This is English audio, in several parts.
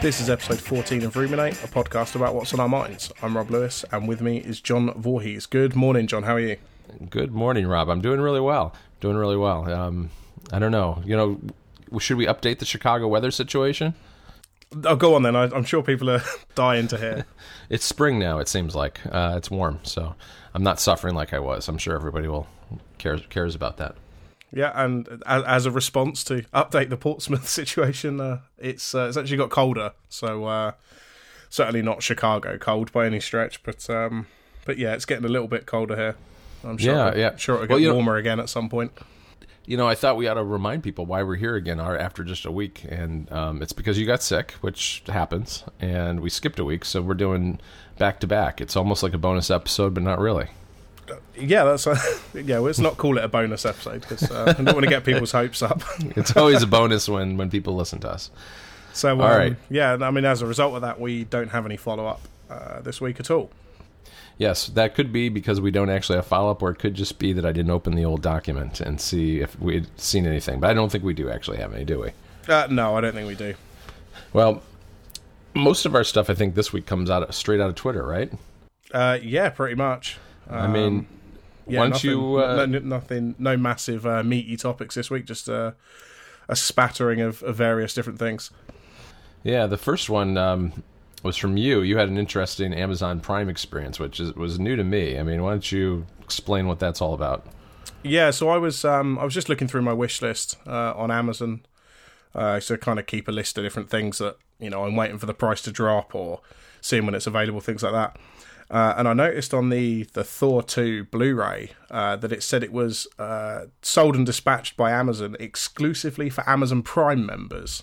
This is episode 14 of Ruminate, a podcast about what's on our minds. I'm Rob Lewis, and with me is John Voorhees. Good morning, John. How are you? Good morning, Rob. I'm doing really well. I don't know. You know, should we update the Chicago weather situation? Oh, go on then. I'm sure people are dying to hear. It's spring now, it seems like. It's warm, so I'm not suffering like I was. I'm sure everybody will cares about that. Yeah, and as a response to update the Portsmouth situation, it's actually got colder. So certainly not Chicago cold by any stretch, but yeah, it's getting a little bit colder here. I'm sure. Yeah. Sure, it'll get warmer again at some point. You know, I thought we ought to remind people why we're here again after just a week, and it's because you got sick, which happens, and we skipped a week, so we're doing back to back. It's almost like a bonus episode, but not really. Yeah, let's not call it a bonus episode, because I don't want to get people's hopes up. It's always a bonus when people listen to us. So, all right. Yeah, I mean, as a result of that, we don't have any follow-up this week at all. Yes, that could be because we don't actually have follow-up, or it could just be that I didn't open the old document and see if we'd seen anything. But I don't think we do actually have any, do we? No, I don't think we do. Well, most of our stuff, I think, this week comes out straight out of Twitter, right? Yeah, pretty much. I mean, no massive meaty topics this week, just a spattering of various different things. Yeah, the first one was from you. You had an interesting Amazon Prime experience, which was new to me. I mean, why don't you explain what that's all about? Yeah, so I was just looking through my wish list on Amazon, so kind of keep a list of different things that, you know, I'm waiting for the price to drop or seeing when it's available, things like that. And I noticed on the Thor 2 Blu-ray that it said it was sold and dispatched by Amazon exclusively for Amazon Prime members,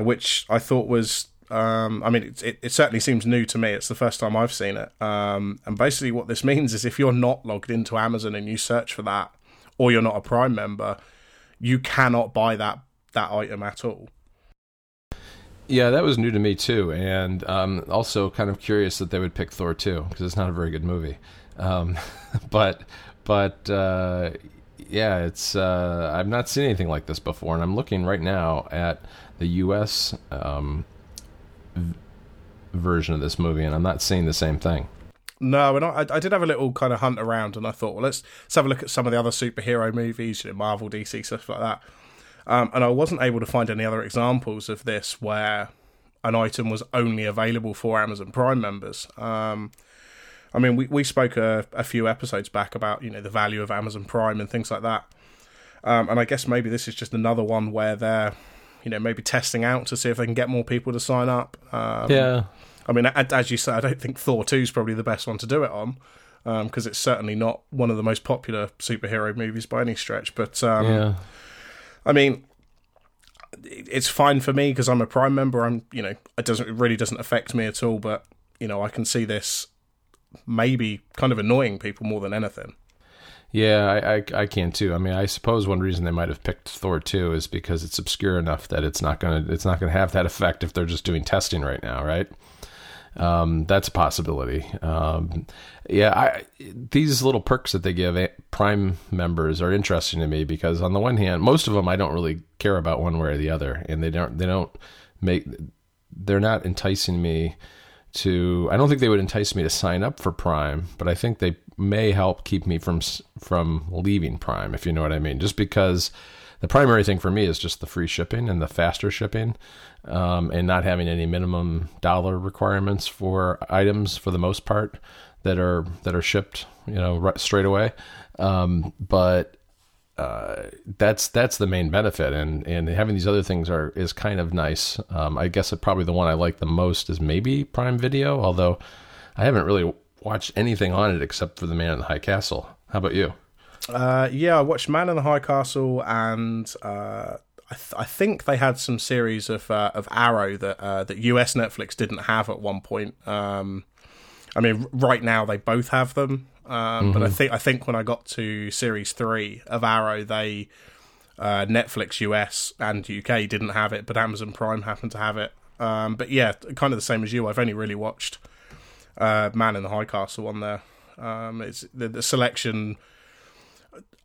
which I thought was, I mean, it certainly seems new to me. It's the first time I've seen it. And basically what this means is if you're not logged into Amazon and you search for that, or you're not a Prime member, you cannot buy that item at all. Yeah, that was new to me, too, and also kind of curious that they would pick Thor 2, because it's not a very good movie. But yeah, it's I've not seen anything like this before, and I'm looking right now at the U.S. Version of this movie, and I'm not seeing the same thing. No, and I did have a little kind of hunt around, and I thought, well, let's have a look at some of the other superhero movies, you know, Marvel, DC, stuff like that. And I wasn't able to find any other examples of this where an item was only available for Amazon Prime members. I mean, we spoke a few episodes back about, you know, the value of Amazon Prime and things like that. And I guess maybe this is just another one where they're, you know, maybe testing out to see if they can get more people to sign up. Yeah. I mean, as you say, I don't think Thor 2 is probably the best one to do it on, because it's certainly not one of the most popular superhero movies by any stretch. But yeah. I mean, it's fine for me because I'm a Prime member. I'm, you know, it really doesn't affect me at all. But, you know, I can see this maybe kind of annoying people more than anything. Yeah, I can too. I mean, I suppose one reason they might have picked Thor 2 is because it's obscure enough that it's not gonna have that effect if they're just doing testing right now, right? That's a possibility. These little perks that they give Prime members are interesting to me because on the one hand, most of them, I don't really care about one way or the other, and they're not enticing me to, I don't think they would entice me to sign up for Prime, but I think they may help keep me from leaving Prime, if you know what I mean, just because the primary thing for me is just the free shipping and the faster shipping, and not having any minimum dollar requirements for items for the most part that are shipped, you know, right, straight away. But that's the main benefit, and having these other things is kind of nice. I guess probably the one I like the most is maybe Prime Video, although I haven't really watched anything on it except for The Man in the High Castle. How about you? Yeah, I watched Man in the High Castle, and I think they had some series of Arrow that US Netflix didn't have at one point. I mean, right now they both have them, but I think when I got to series 3 of Arrow, they Netflix US and UK didn't have it, but Amazon Prime happened to have it. But yeah, kind of the same as you. I've only really watched Man in the High Castle on there. It's the selection.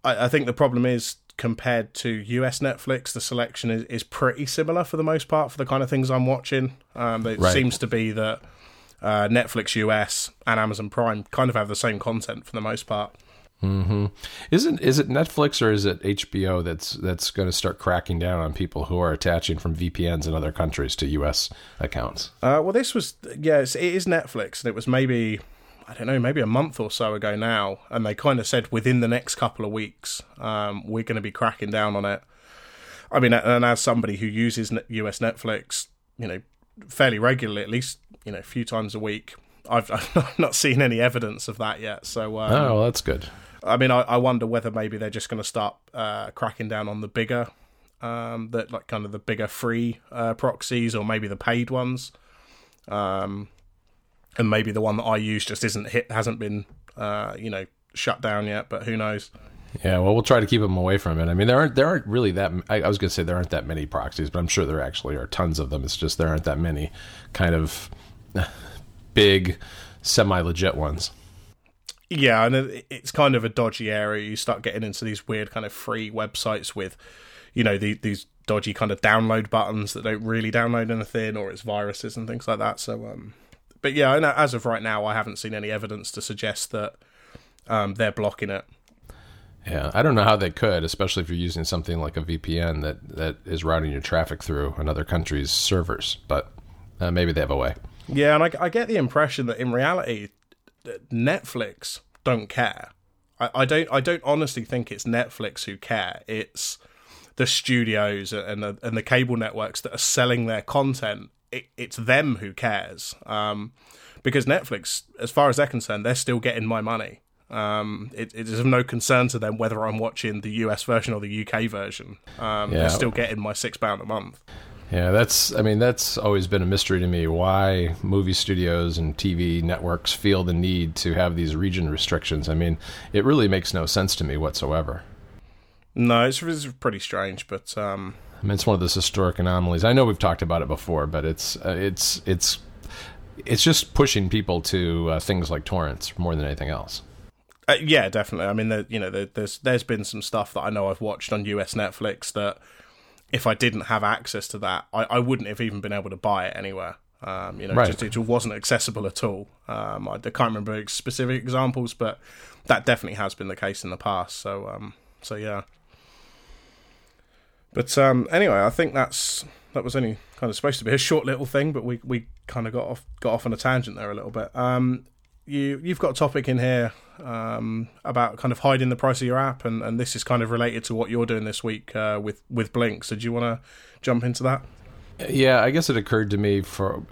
I think the problem is compared to US Netflix, the selection is pretty similar for the most part for the kind of things I'm watching. It seems to be that Netflix US and Amazon Prime kind of have the same content for the most part. Mm-hmm. Is it Netflix or is it HBO that's going to start cracking down on people who are attaching from VPNs in other countries to US accounts? It is Netflix, and it was maybe a month or so ago now, and they kind of said within the next couple of weeks, we're going to be cracking down on it. I mean, and as somebody who uses US Netflix, fairly regularly, at least, a few times a week, I've not seen any evidence of that yet. So, well, that's good. I mean, I wonder whether maybe they're just going to start cracking down on the bigger, the bigger free proxies, or maybe the paid ones. And maybe the one that I use just hasn't been, shut down yet. But who knows? Yeah, well, we'll try to keep them away from it. I mean, there aren't really that. I was going to say there aren't that many proxies, but I'm sure there actually are tons of them. It's just there aren't that many kind of big, semi-legit ones. Yeah, and it's kind of a dodgy area. You start getting into these weird kind of free websites with, these dodgy kind of download buttons that don't really download anything, or it's viruses and things like that. So, But yeah, and as of right now, I haven't seen any evidence to suggest that they're blocking it. Yeah, I don't know how they could, especially if you're using something like a VPN that is routing your traffic through another country's servers, but maybe they have a way. Yeah, and I get the impression that in reality, Netflix don't care. I don't honestly think it's Netflix who care. It's the studios and the cable networks that are selling their content. It's them who cares, because Netflix, as far as they're concerned, they're still getting my money. It is of no concern to them whether I'm watching the US version or the UK version. They're still getting my £6 a month. Yeah, that's always been a mystery to me, why movie studios and TV networks feel the need to have these region restrictions. I mean, it really makes no sense to me whatsoever. No, it's pretty strange, but... I mean, it's one of those historic anomalies. I know we've talked about it before, but it's just pushing people to things like torrents more than anything else. Yeah, definitely. I mean, there's been some stuff that I know I've watched on US Netflix that if I didn't have access to that, I wouldn't have even been able to buy it anywhere. Right. It just wasn't accessible at all. I can't remember specific examples, but that definitely has been the case in the past. So yeah. But anyway, I think that was only kind of supposed to be a short little thing, but we kind of got off on a tangent there a little bit. You've got a topic in here about kind of hiding the price of your app, and this is kind of related to what you're doing this week with Blink. So do you want to jump into that? Yeah, I guess it occurred to me from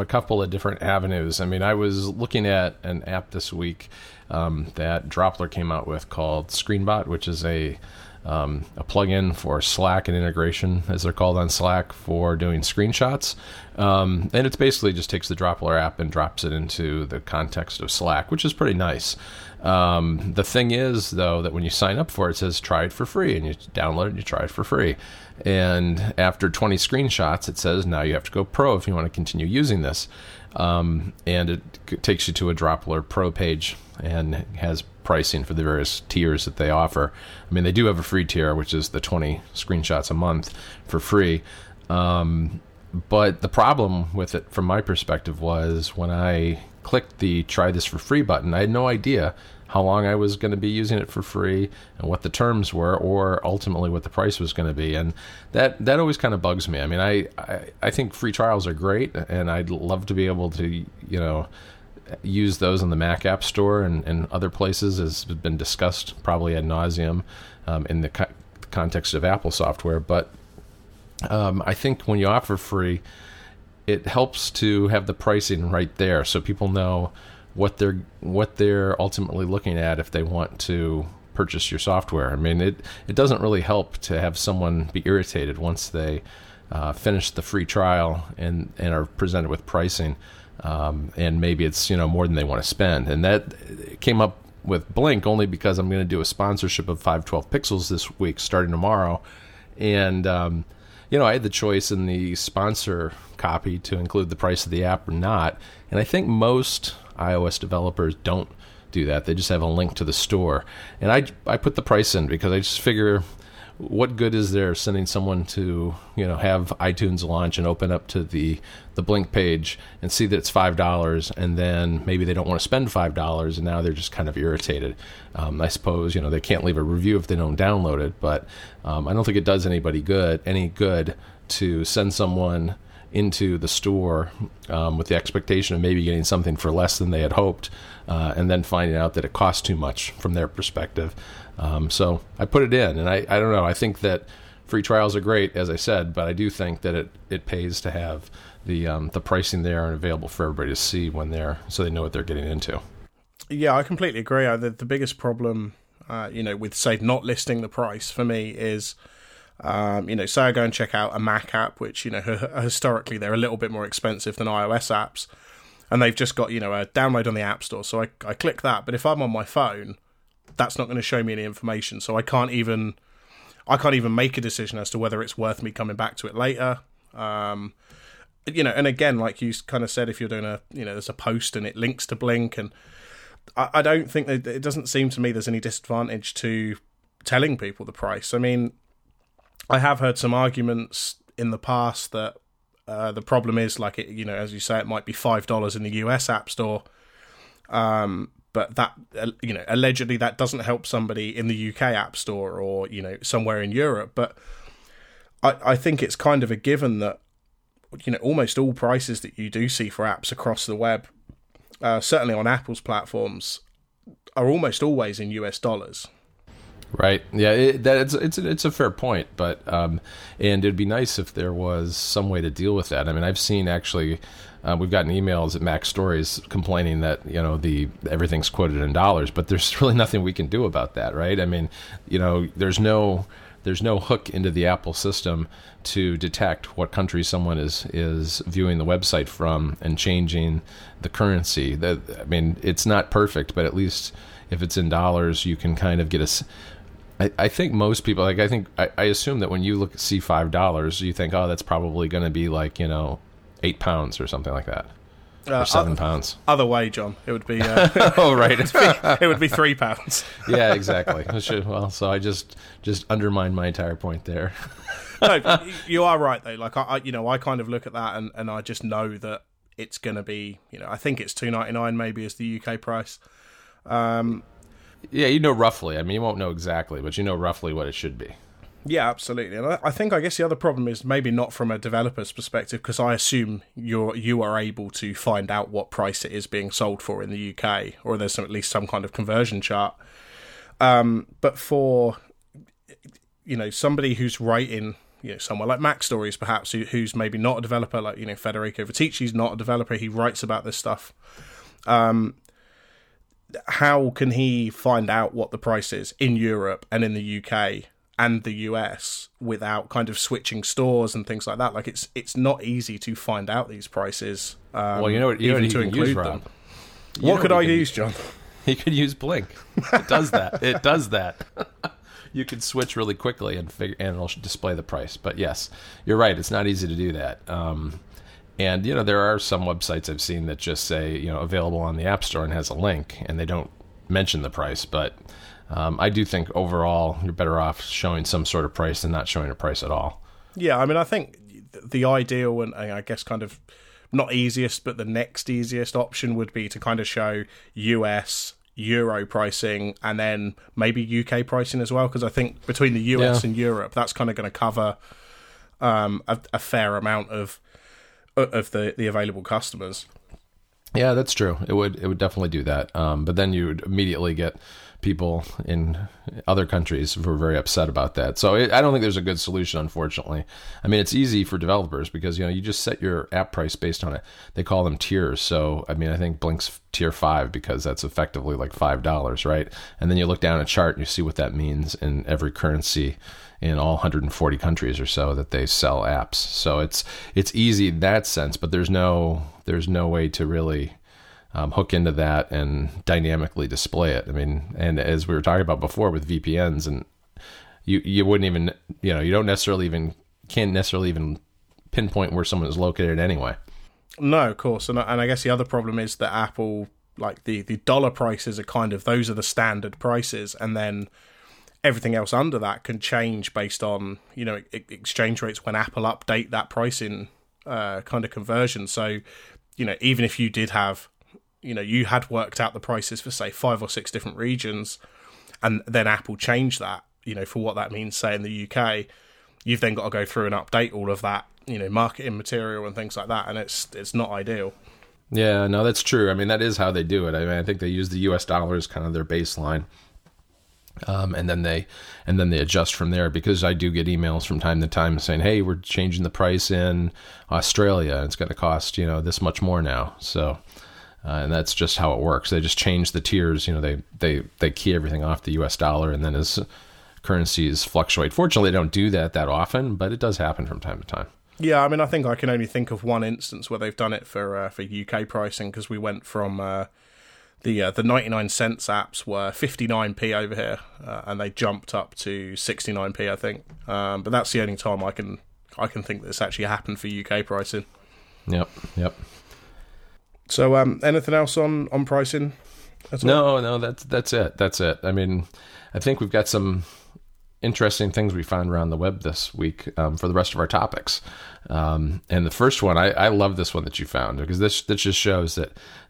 a couple of different avenues. I mean, I was looking at an app this week that Droplr came out with called Screenbot, which is a plugin for Slack and integration, as they're called on Slack, for doing screenshots. And it's basically just takes the Droplr app and drops it into the context of Slack, which is pretty nice. The thing is, though, that when you sign up for it, it says try it for free, and you download it and you try it for free. And after 20 screenshots, it says now you have to go pro if you want to continue using this. And it takes you to a Droplr Pro page and has pricing for the various tiers that they offer. I mean, they do have a free tier, which is the 20 screenshots a month for free. But the problem with it from my perspective was when I clicked the try this for free button, I had no idea how long I was going to be using it for free and what the terms were, or ultimately what the price was going to be. And that always kind of bugs me. I mean, I think free trials are great, and I'd love to be able to, use those on the Mac App Store and other places, as has been discussed probably ad nauseum in the context of Apple software. But I think when you offer free, it helps to have the pricing right there, so people know what they're ultimately looking at if they want to purchase your software. I mean, it doesn't really help to have someone be irritated once they finish the free trial and are presented with pricing. And maybe it's, more than they want to spend. And that came up with Blink only because I'm going to do a sponsorship of 512 pixels this week, starting tomorrow. And, I had the choice in the sponsor copy to include the price of the app or not. And I think most iOS developers don't do that. They just have a link to the store. And I put the price in because I just figure, what good is there sending someone to, you know, have iTunes launch and open up to the Blink page and see that it's $5, and then maybe they don't want to spend $5, and now they're just kind of irritated. I suppose, you know, they can't leave a review if they don't download it, but I don't think it does anybody good, any good to send someone into the store with the expectation of maybe getting something for less than they had hoped, and then finding out that it costs too much from their perspective. So I put it in, and I don't know. I think that free trials are great, as I said, but I do think that it pays to have the pricing there and available for everybody to see when so they know what they're getting into. Yeah, I completely agree. The biggest problem, with say not listing the price for me is, say I go and check out a Mac app, which, you know, historically they're a little bit more expensive than iOS apps, and they've just got, you know, a download on the App Store. So I click that, but if I'm on my phone, that's not going to show me any information. So I can't even make a decision as to whether it's worth me coming back to it later. And again, like you kind of said, if you're doing there's a post and it links to Blink, and I don't think that, it doesn't seem to me there's any disadvantage to telling people the price. I mean, I have heard some arguments in the past that the problem is, like, it, you know, as you say, it might be $5 in the US App Store, but that, allegedly that doesn't help somebody in the UK App Store or, you know, somewhere in Europe. But I think it's kind of a given that, you know, almost all prices that you do see for apps across the web, certainly on Apple's platforms, are almost always in US dollars. Right. Yeah, it's a fair point, but and it'd be nice if there was some way to deal with that. I mean, I've seen actually, we've gotten emails at Mac Stories complaining that, you know, everything's quoted in dollars, but there's really nothing we can do about that, right? I mean, you know, there's no hook into the Apple system to detect what country someone is viewing the website from and changing the currency. I mean, it's not perfect, but at least if it's in dollars, you can kind of get a. I think most people, like, I assume that when you see $5, you think, oh, that's probably going to be like, you know, £8 or something like that, or £7. Other way, John, it would be. Oh, right, it would be £3. Yeah, exactly. Well, so I just undermined my entire point there. No, you are right though. Like I kind of look at that and I just know that it's going to be, you know, I think it's $2.99 maybe is the UK price. Yeah, you know roughly. I mean, you won't know exactly, but you know roughly what it should be. Yeah, absolutely. And I think, I guess the other problem is maybe not from a developer's perspective, because I assume you are able to find out what price it is being sold for in the UK, or there's at least some kind of conversion chart. But for, you know, somebody who's writing, you know, somewhere like Mac Stories, perhaps, who's maybe not a developer, like, you know, Federico Vitici's not a developer, he writes about this stuff. How can he find out what the price is in Europe and in the UK and the US without kind of switching stores and things like that? Like, it's not easy to find out these prices. Well, you know what? Even to include them. What could I use, John? You could use Blink. It does that. It does that. You could switch really quickly and it'll display the price. But yes, you're right. It's not easy to do that. And, you know, there are some websites I've seen that just say, you know, available on the App Store and has a link, and they don't mention the price. But I do think overall you're better off showing some sort of price than not showing a price at all. Yeah, I mean, I think the ideal and I guess kind of not easiest, but the next easiest option would be to kind of show US, Euro pricing, and then maybe UK pricing as well, because I think between the US and Europe, that's kind of going to cover a fair amount of the available customers. Yeah, that's true. It would definitely do that. But then you would immediately get people in other countries who are very upset about that. So I don't think there's a good solution, unfortunately. I mean, it's easy for developers because, you know, you just set your app price based on it. They call them tiers. So, I mean, I think Blink's tier 5 because that's effectively like $5, right? And then you look down a chart and you see what that means in every currency in all 140 countries or so that they sell apps. So it's easy in that sense, but there's no way to really hook into that and dynamically display it. I mean, and as we were talking about before with VPNs, and you wouldn't even, you know, you don't necessarily even, can't necessarily even pinpoint where someone is located anyway. No, of course. And I guess the other problem is that Apple like the dollar prices are kind of, those are the standard prices, and then everything else under that can change based on, you know, exchange rates when Apple update that pricing kind of conversion. So, you know, even if you did have, you know, you had worked out the prices for say 5 or 6 different regions, and then Apple changed that, you know, for what that means, say in the UK, you've then got to go through and update all of that, you know, marketing material and things like that, and it's not ideal. Yeah, no, that's true. I mean, that is how they do it. I mean, I think they use the US dollar as kind of their baseline. And then they adjust from there, because I do get emails from time to time saying, hey, we're changing the price in Australia. It's going to cost, you know, this much more now. So, and that's just how it works. They just change the tiers. You know, they key everything off the US dollar. And then as currencies fluctuate, fortunately, they don't do that often, but it does happen from time to time. Yeah. I mean, I think I can only think of one instance where they've done it for UK pricing, because we went from, the 99 cents apps were 59p over here, and they jumped up to 69p, I think. But that's the only time I can think that this actually happened for UK pricing. Yep. So, anything else on pricing? No, that's it. I mean, I think we've got some interesting things we found around the web this week for the rest of our topics. And the first one, I love this one that you found, because this just shows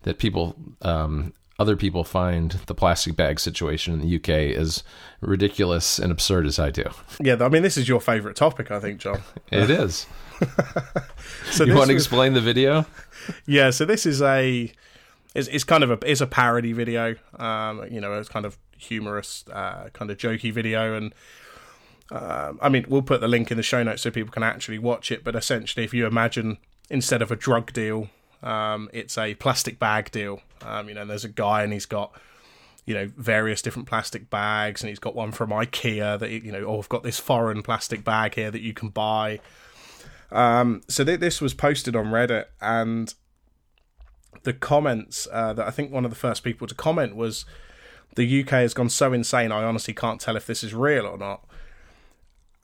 that people, other people find the plastic bag situation in the UK as ridiculous and absurd as I do. Yeah, I mean, this is your favorite topic, I think, John. It is. So you want to explain the video? Yeah, so this is it's kind of a parody video. You know, it's kind of humorous, kind of jokey video, and I mean, we'll put the link in the show notes so people can actually watch it, but essentially, if you imagine, instead of a drug deal, it's a plastic bag deal. You know, there's a guy and he's got, you know, various different plastic bags, and he's got one from IKEA that, you know, oh, I've got this foreign plastic bag here that you can buy. So this was posted on Reddit, and the comments, that I think one of the first people to comment was, the UK has gone so insane, I honestly can't tell if this is real or not.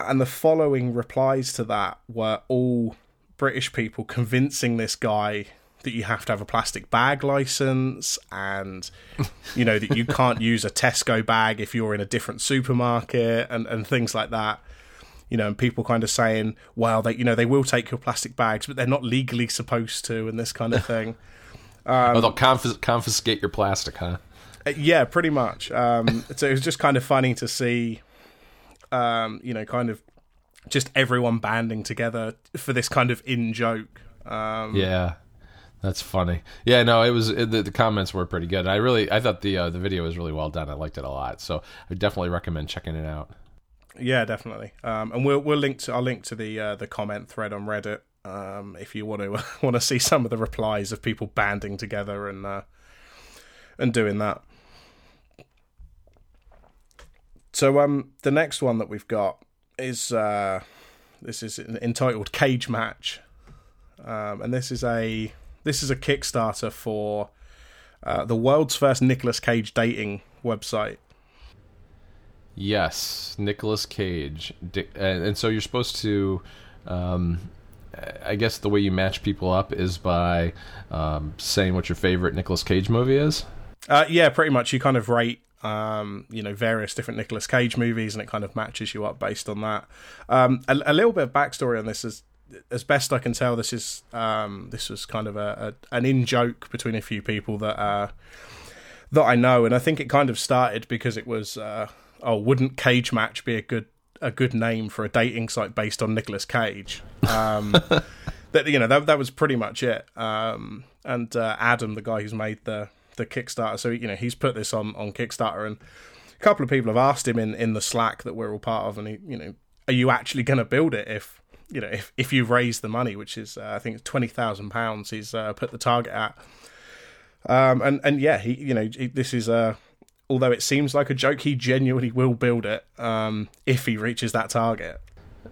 And the following replies to that were all British people convincing this guy that you have to have a plastic bag license, and, you know, that you can't use a Tesco bag if you're in a different supermarket, and things like that. You know, and people kind of saying, well, they, you know, they will take your plastic bags, but they're not legally supposed to, and this kind of thing. They'll confiscate your plastic, huh? Yeah, pretty much. So it was just kind of funny to see, you know, kind of just everyone banding together for this kind of in-joke. Yeah, that's funny. Yeah, no, it was the comments were pretty good. I thought the video was really well done. I liked it a lot. So I definitely recommend checking it out. Yeah, definitely. And we'll link to the comment thread on Reddit if you want to see some of the replies of people banding together and doing that. So the next one that we've got is this is entitled Cage Match, and this is a Kickstarter for the world's first Nicolas Cage dating website. Yes, Nicolas Cage, and so you're supposed to. I guess the way you match people up is by saying what your favorite Nicolas Cage movie is. Yeah, pretty much. You kind of rate. You know, various different Nicolas Cage movies, and it kind of matches you up based on that. A little bit of backstory on this is, as best I can tell, this is this was kind of an in joke between a few people that I know, and I think it kind of started because it was wouldn't Cage Match be a good name for a dating site based on Nicolas Cage? That, you know, that was pretty much it. And Adam, the guy who's made the Kickstarter, so, you know, he's put this on Kickstarter, and a couple of people have asked him in the Slack that we're all part of, and he, you know, are you actually going to build it if you raise the money, which is I think it's £20,000 he's put the target at, and yeah, he, you know, this is although it seems like a joke, he genuinely will build it if he reaches that target.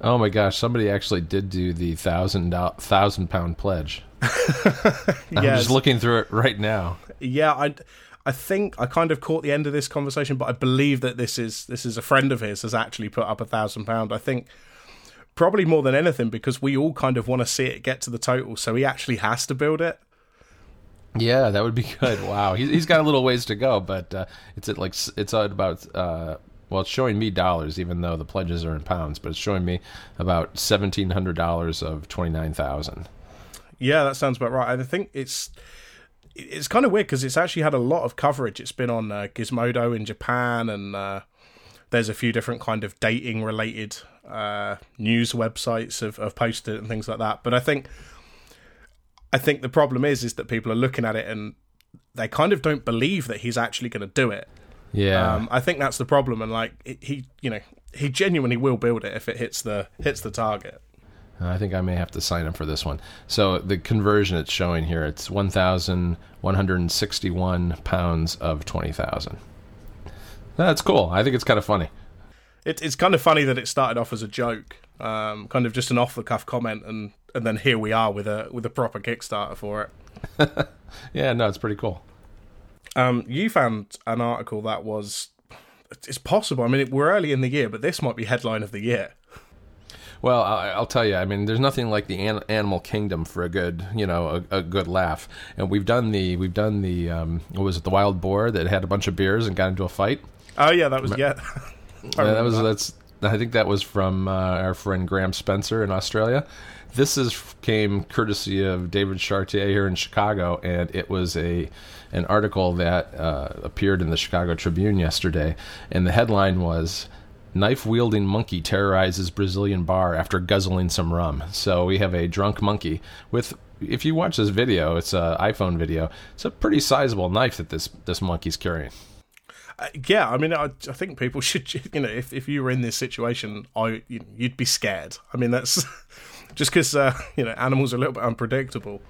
Oh my gosh, somebody actually did do the £1,000 pledge. I'm just looking through it right now. Yeah, I think I kind of caught the end of this conversation, but I believe that this is a friend of his has actually put up £1,000. I think probably more than anything because we all kind of want to see it get to the total, so he actually has to build it. Yeah, that would be good. Wow, he's got a little ways to go, but it's showing me dollars, even though the pledges are in pounds, but it's showing me about $1,700 of $29,000. Yeah, that sounds about right. I think it's kind of weird because it's actually had a lot of coverage. It's been on Gizmodo in Japan, and there's a few different kind of dating-related news websites have posted it and things like that. But I think the problem is that people are looking at it and they kind of don't believe that he's actually going to do it. Yeah, I think that's the problem. And he genuinely will build it if it hits the target. I think I may have to sign up for this one. So the conversion it's showing here, it's 1,161 pounds of 20,000. That's cool. I think it's kind of funny. It's kind of funny that it started off as a joke, kind of just an off-the-cuff comment, and then here we are with a proper Kickstarter for it. Yeah, no, it's pretty cool. You found an article that was... It's possible. I mean, we're early in the year, but this might be headline of the year. Well, I'll tell you. I mean, there's nothing like the animal kingdom for a good, a good laugh. And we've done the the wild boar that had a bunch of beers and got into a fight. Oh yeah, that was I think that was from our friend Graham Spencer in Australia. This came courtesy of David Chartier here in Chicago, and it was an article that appeared in the Chicago Tribune yesterday, and the headline was, "Knife-wielding monkey terrorizes Brazilian bar after guzzling some rum." So we have a drunk monkey with, if you watch this video, it's an iPhone video, it's a pretty sizable knife that this monkey's carrying. Yeah, I mean, I think people should, if you were in this situation, you'd be scared. I mean, that's just because, animals are a little bit unpredictable.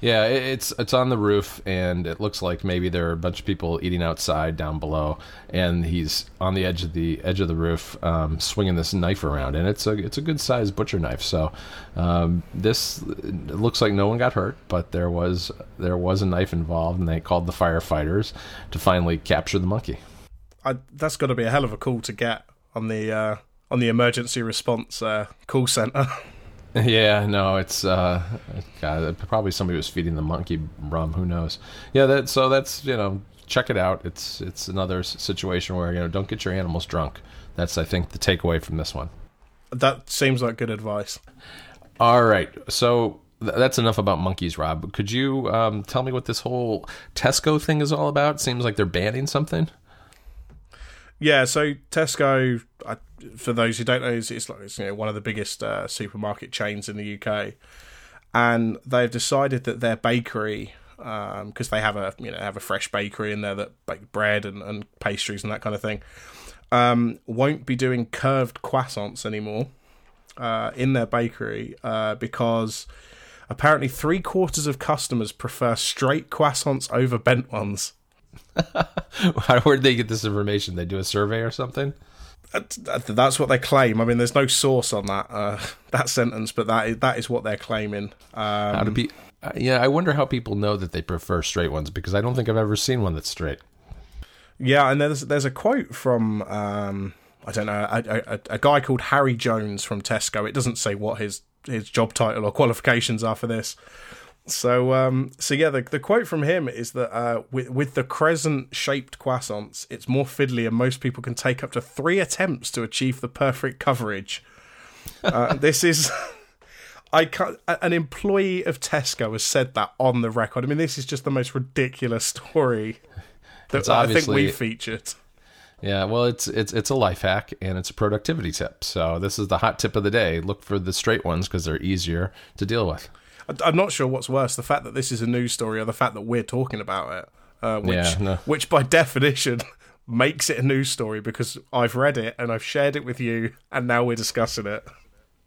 Yeah, it's on the roof, and it looks like maybe there are a bunch of people eating outside down below, and he's on the edge of the roof, swinging this knife around, and it's a good sized butcher knife. So this, it looks like no one got hurt, but there was a knife involved, and they called the firefighters to finally capture the monkey. That's got to be a hell of a call to get on the emergency response call center. Yeah, no, it's probably somebody was feeding the monkey rum. Who knows? Yeah, that's check it out. It's another situation where don't get your animals drunk. That's, I think, the takeaway from this one. That seems like good advice. All right, so that's enough about monkeys, Rob. Could you tell me what this whole Tesco thing is all about? It seems like they're banning something. Yeah, so Tesco, for those who don't know, it's one of the biggest supermarket chains in the UK, and they've decided that their bakery, because they have a fresh bakery in there that bake bread and pastries and that kind of thing, won't be doing curved croissants anymore in their bakery because apparently 3/4 of customers prefer straight croissants over bent ones. Where'd they get this information? They do a survey or something? That's what they claim. I mean, there's no source on that sentence, but that is what they're claiming. I wonder how people know that they prefer straight ones, because I don't think I've ever seen one that's straight. Yeah, and there's a quote from a guy called Harry Jones from Tesco. It doesn't say what his job title or qualifications are for this. So, the quote from him is that with the crescent-shaped croissants, it's more fiddly, and most people can take up to 3 attempts to achieve the perfect coverage. This is... an employee of Tesco has said that on the record. I mean, this is just the most ridiculous story that I think we featured. Yeah, well, it's a life hack, and it's a productivity tip. So this is the hot tip of the day. Look for the straight ones, because they're easier to deal with. I'm not sure what's worse, the fact that this is a news story or the fact that we're talking about it, which by definition makes it a news story, because I've read it and I've shared it with you, and now we're discussing it.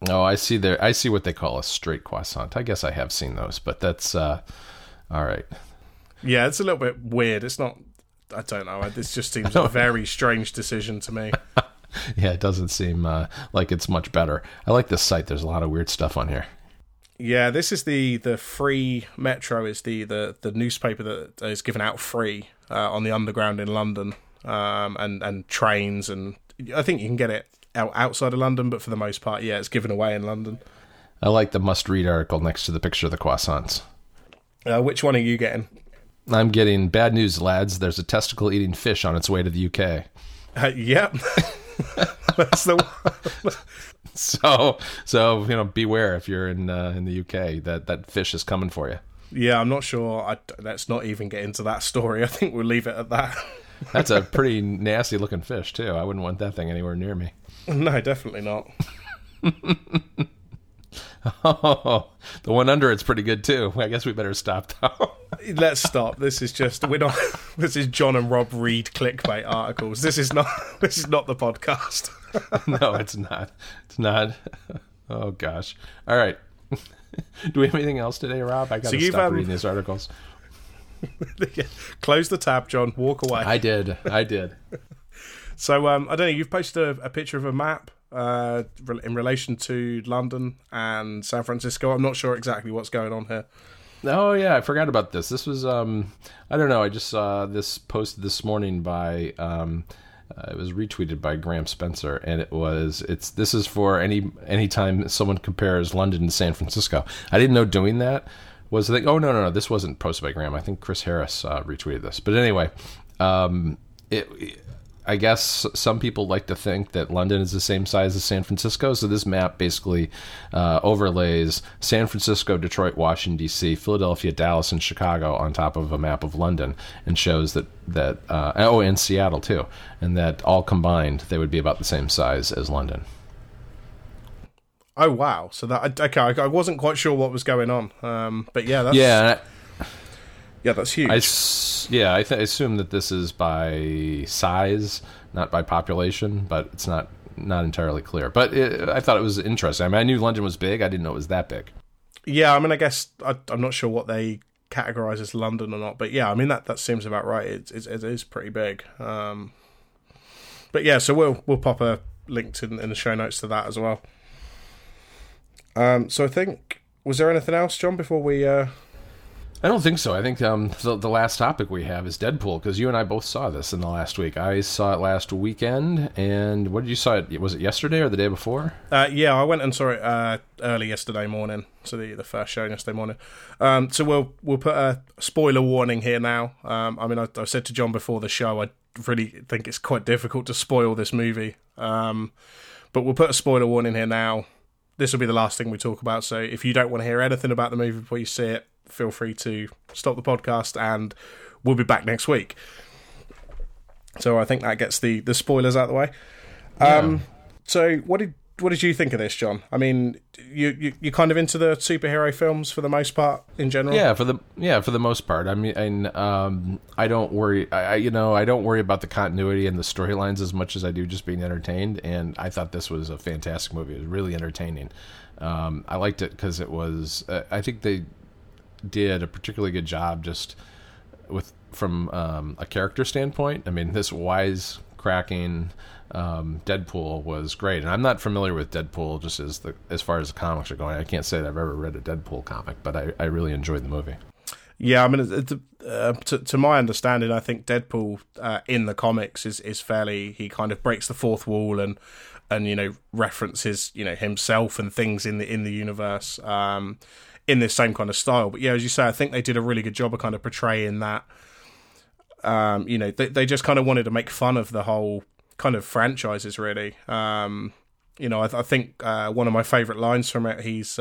Oh, I see what they call a straight croissant. I guess I have seen those, but that's all right. Yeah, it's a little bit weird. It's not, I don't know. This just seems like a very strange decision to me. Yeah, it doesn't seem like it's much better. I like this site. There's a lot of weird stuff on here. Yeah, this is the free Metro, is the newspaper that is given out free on the underground in London, and trains, and I think you can get it outside of London, but for the most part, yeah, it's given away in London. I like the must-read article next to the picture of the croissants. Which one are you getting? I'm getting Bad News, Lads. There's a testicle eating fish on its way to the UK. Yep. That's the one. So you know, beware if you're in the UK. That fish is coming for you. Yeah, I'm not sure. Let's not even get into that story. I think we'll leave it at that. That's a pretty nasty looking fish too. I wouldn't want that thing anywhere near me. No, definitely not. Oh, the one under it's pretty good too. I guess we better stop though. Let's stop. This is just this is John and Rob read clickbait articles. This is not the podcast. No, it's not. It's not. Oh gosh. All right. Do we have anything else today, Rob? I gotta stop reading these articles. Close the tab, John. Walk away. I did. So I don't know. You've posted a picture of a map in relation to London and San Francisco. I'm not sure exactly what's going on here. Oh yeah, I forgot about this. This was I don't know. I just saw this posted this morning by it was retweeted by Graham Spencer, and this is for any time someone compares London to San Francisco. I didn't know doing that was the thing. Oh no, this wasn't posted by Graham. I think Chris Harris retweeted this. But anyway, I guess some people like to think that London is the same size as San Francisco, so this map basically overlays San Francisco, Detroit, Washington, D.C., Philadelphia, Dallas, and Chicago on top of a map of London, and shows and Seattle too, and that all combined they would be about the same size as London. Oh, wow. So I wasn't quite sure what was going on, but yeah, that's... Yeah. Yeah, that's huge. I assume that this is by size, not by population, but it's not entirely clear. But I thought it was interesting. I mean, I knew London was big. I didn't know it was that big. Yeah, I mean, I guess I'm not sure what they categorize as London or not. But yeah, I mean, that seems about right. It is pretty big. But yeah, so we'll pop a link in the show notes to that as well. So I think, was there anything else, John, before we... I don't think so. I think the last topic we have is Deadpool, because you and I both saw this in the last week. I saw it last weekend, and what did you saw it? Was it yesterday or the day before? Yeah, I went and saw it early yesterday morning, so the first show yesterday morning. So we'll put a spoiler warning here now. I mean, I said to John before the show, I really think it's quite difficult to spoil this movie, but we'll put a spoiler warning here now. This will be the last thing we talk about, so if you don't want to hear anything about the movie before you see it, feel free to stop the podcast, and we'll be back next week. So I think that gets the spoilers out of the way. So what did you think of this, John? I mean, you're kind of into the superhero films for the most part in general. For the most part. I mean, and I don't worry. I don't worry about the continuity and the storylines as much as I do just being entertained. And I thought this was a fantastic movie. It was really entertaining. I liked it because it was. I think they did a particularly good job just with from a character standpoint. I mean, this wisecracking Deadpool was great, and I'm not familiar with Deadpool just as far as the comics are going. I can't say that I've ever read a Deadpool comic, but I really enjoyed the movie. Yeah, I mean, to my understanding, I think Deadpool in the comics is fairly, he kind of breaks the fourth wall and you know, references, you know, himself and things in the universe. In this same kind of style. But yeah, as you say, I think they did a really good job of kind of portraying that, you know, they just kind of wanted to make fun of the whole kind of franchises, really. You know, I think one of my favourite lines from it, he's,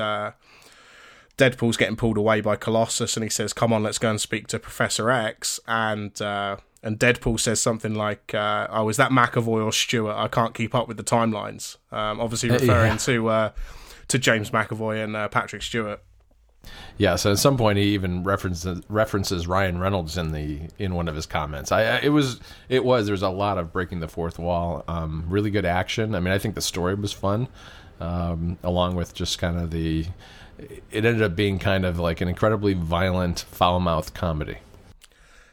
Deadpool's getting pulled away by Colossus, and he says, come on, let's go and speak to Professor X, and Deadpool says something like, oh, is that McAvoy or Stewart? I can't keep up with the timelines. Obviously referring to James McAvoy and Patrick Stewart. Yeah, so at some point he even references Ryan Reynolds in one of his comments. There was a lot of breaking the fourth wall. Really good action. I mean, I think the story was fun, along with just kind of it ended up being kind of like an incredibly violent foul-mouthed comedy.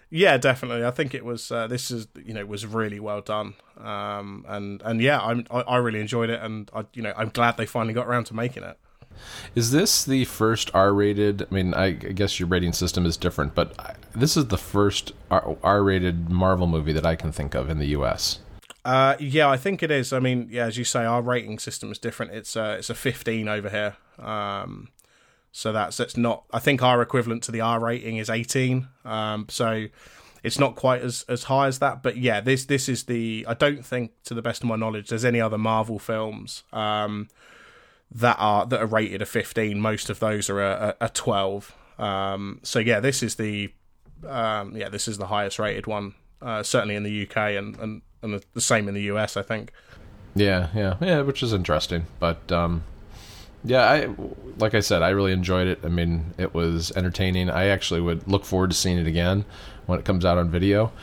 Yeah, definitely. I think it was. This is, you know, was really well done. And yeah, I really enjoyed it, and I'm glad they finally got around to making it. Is this the first R-rated? I mean, I guess your rating system is different, but this is the first R-rated Marvel movie that I can think of in the U.S. Yeah, I think it is. I mean, yeah, as you say, our rating system is different. It's a 15 over here. So that's not, I think our equivalent to the R rating is 18. So it's not quite as high as that. But yeah, this is the, I don't think, to the best of my knowledge, there's any other Marvel films that are rated a 15. Most of those are a 12. So yeah, this is the highest rated one, certainly in the UK and the same in the US, I think. Yeah, which is interesting. But like I said, I really enjoyed it. I mean, it was entertaining. I actually would look forward to seeing it again when it comes out on video.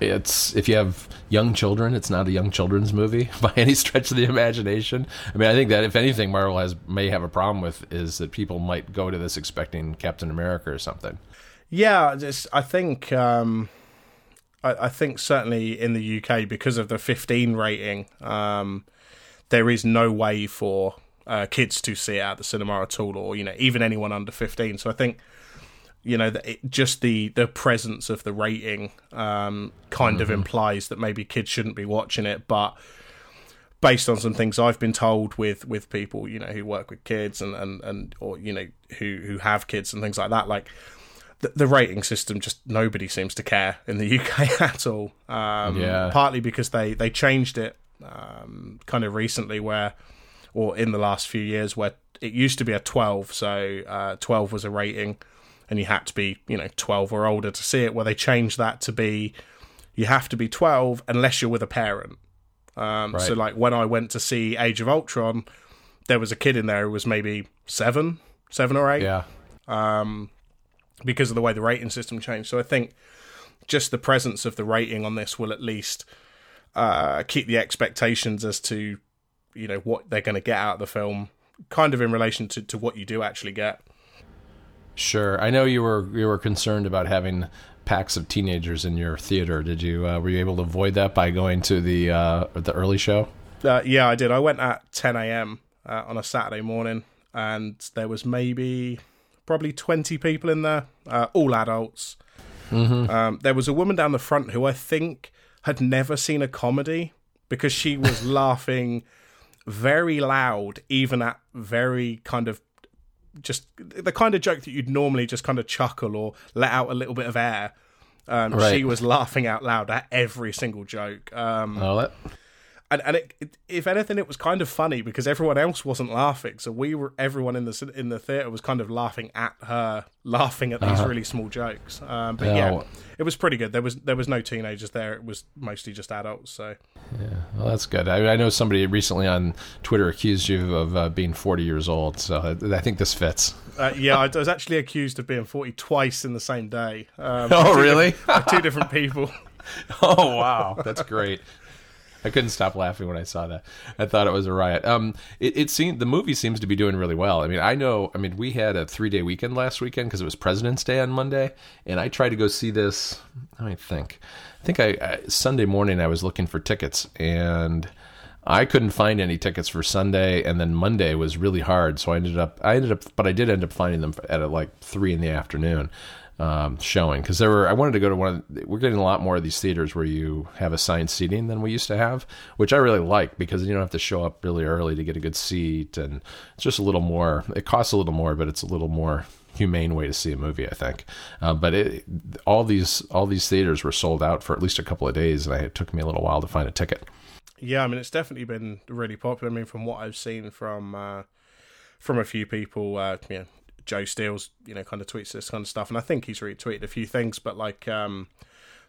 It's, if you have young children, it's not a young children's movie by any stretch of the imagination. I mean, I think that if anything Marvel may have a problem with is that people might go to this expecting Captain America or something. Yeah, I think certainly in the UK, because of the 15 rating, there is no way for kids to see it at the cinema at all, or even anyone under 15. So I think just the presence of the rating kind of implies that maybe kids shouldn't be watching it. But based on some things I've been told with people who work with kids and or who have kids and things like that, like the rating system, just nobody seems to care in the UK at all. Partly because they changed it kind of recently, or in the last few years, where it used to be a 12. So 12 was a rating. And you had to be, 12 or older to see it, where they changed that to be, you have to be 12 unless you're with a parent. Right. So, like, when I went to see Age of Ultron, there was a kid in there who was maybe seven or eight. Yeah. Because of the way the rating system changed. So I think just the presence of the rating on this will at least keep the expectations as to, what they're going to get out of the film, kind of in relation to what you do actually get. Sure. I know you were concerned about having packs of teenagers in your theater. Did you were you able to avoid that by going to the early show? Yeah, I did. I went at 10 a.m. On a Saturday morning, and there was probably 20 people in there, all adults. Mm-hmm. There was a woman down the front who I think had never seen a comedy, because she was laughing very loud, even at very kind of just the kind of joke that you'd normally just kind of chuckle or let out a little bit of air. Right. She was laughing out loud at every single joke. And if anything, it was kind of funny because everyone else wasn't laughing. So everyone in the theater was kind of laughing at her, laughing at these really small jokes. It was pretty good. There was no teenagers there. It was mostly just adults. So yeah, well, that's good. I know somebody recently on Twitter accused you of being 40 years old. So I think this fits. Yeah, I was actually accused of being 40 twice in the same day. Really? By two different people. Oh wow, that's great. I couldn't stop laughing when I saw that. I thought it was a riot. It seemed the movie seems to be doing really well. I mean, we had a 3-day weekend last weekend because it was President's Day on Monday, and I tried to go see this. I think Sunday morning I was looking for tickets, and I couldn't find any tickets for Sunday, and then Monday was really hard. So I did end up finding them at like 3 p.m. Showing, because I wanted to go to we're getting a lot more of these theaters where you have assigned seating than we used to have, which I really like, because you don't have to show up really early to get a good seat, and it's just a little more, it costs a little more, but it's a little more humane way to see a movie, I think. But all these theaters were sold out for at least a couple of days, and it took me a little while to find a ticket. Yeah, I mean, it's definitely been really popular. I mean, from what I've seen from a few people, Joe Steele's, kind of tweets this kind of stuff, and I think he's retweeted a few things, but like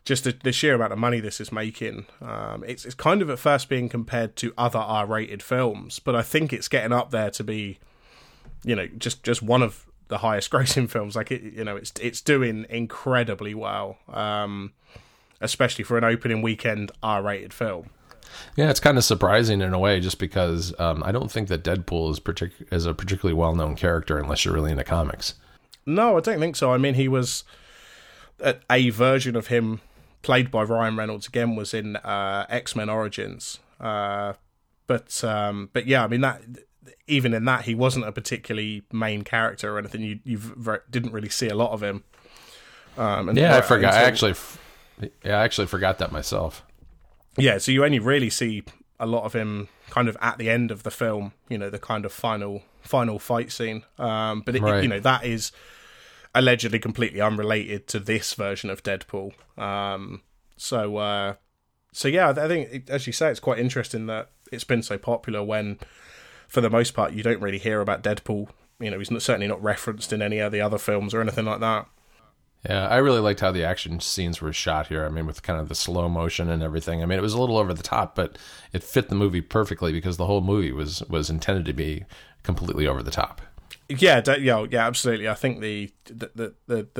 just the sheer amount of money this is making, it's kind of at first being compared to other R-rated films, but I think it's getting up there to be, just one of the highest grossing films. Like, it's doing incredibly well, especially for an opening weekend R-rated film. Yeah, it's kind of surprising in a way, just because I don't think that Deadpool is a particularly well-known character unless you're really into comics. No, I don't think so. I mean, he was... A version of him, played by Ryan Reynolds again, was in X-Men Origins. But yeah, I mean, that even in that, he wasn't a particularly main character or anything. You didn't really see a lot of him. I actually forgot that myself. Yeah, so you only really see a lot of him kind of at the end of the film, the kind of final final fight scene. But it, you know, that is allegedly completely unrelated to this version of Deadpool. So yeah, I think, as you say, it's quite interesting that it's been so popular when, for the most part, you don't really hear about Deadpool. You know, he's not, certainly not referenced in any of the other films or anything like that. Yeah, I really liked how the action scenes were shot here. I mean, with kind of the slow motion and everything. I mean, it was a little over the top, but it fit the movie perfectly because the whole movie was intended to be completely over the top. Yeah, absolutely. I think the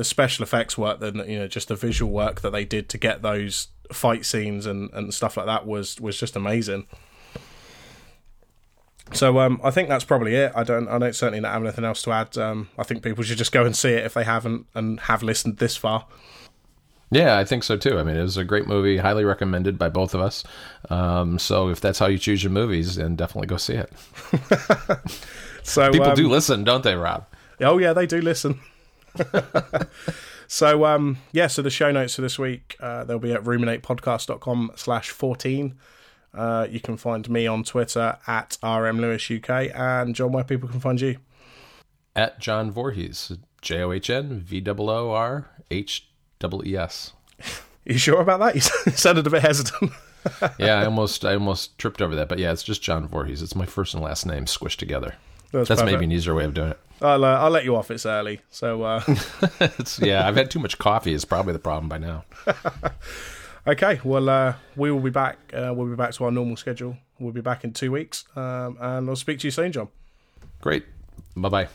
special effects work, then, you know, just the visual work that they did to get those fight scenes and stuff like that was just amazing. So I think that's probably it. I don't certainly not have anything else to add. I think people should just go and see it if they haven't and have listened this far. Yeah, I think so too. I mean, it was a great movie, highly recommended by both of us. So if that's how you choose your movies, then definitely go see it. So people do listen, don't they, Rob? Oh yeah, they do listen. So so the show notes for this week, they'll be at ruminatepodcast.com/14. You can find me on Twitter at rmlewisuk, and John, where people can find you? At John Voorhees, JohnVoorhees. You sure about that? You sounded a bit hesitant. Yeah, I almost tripped over that, but yeah, it's just John Voorhees. It's my first and last name squished together. That's maybe an easier way of doing it. I'll let you off. It's early, so I've had too much coffee. Is probably the problem by now. Okay, well, we will be back. We'll be back to our normal schedule. We'll be back in 2 weeks, and I'll speak to you soon, John. Great. Bye-bye.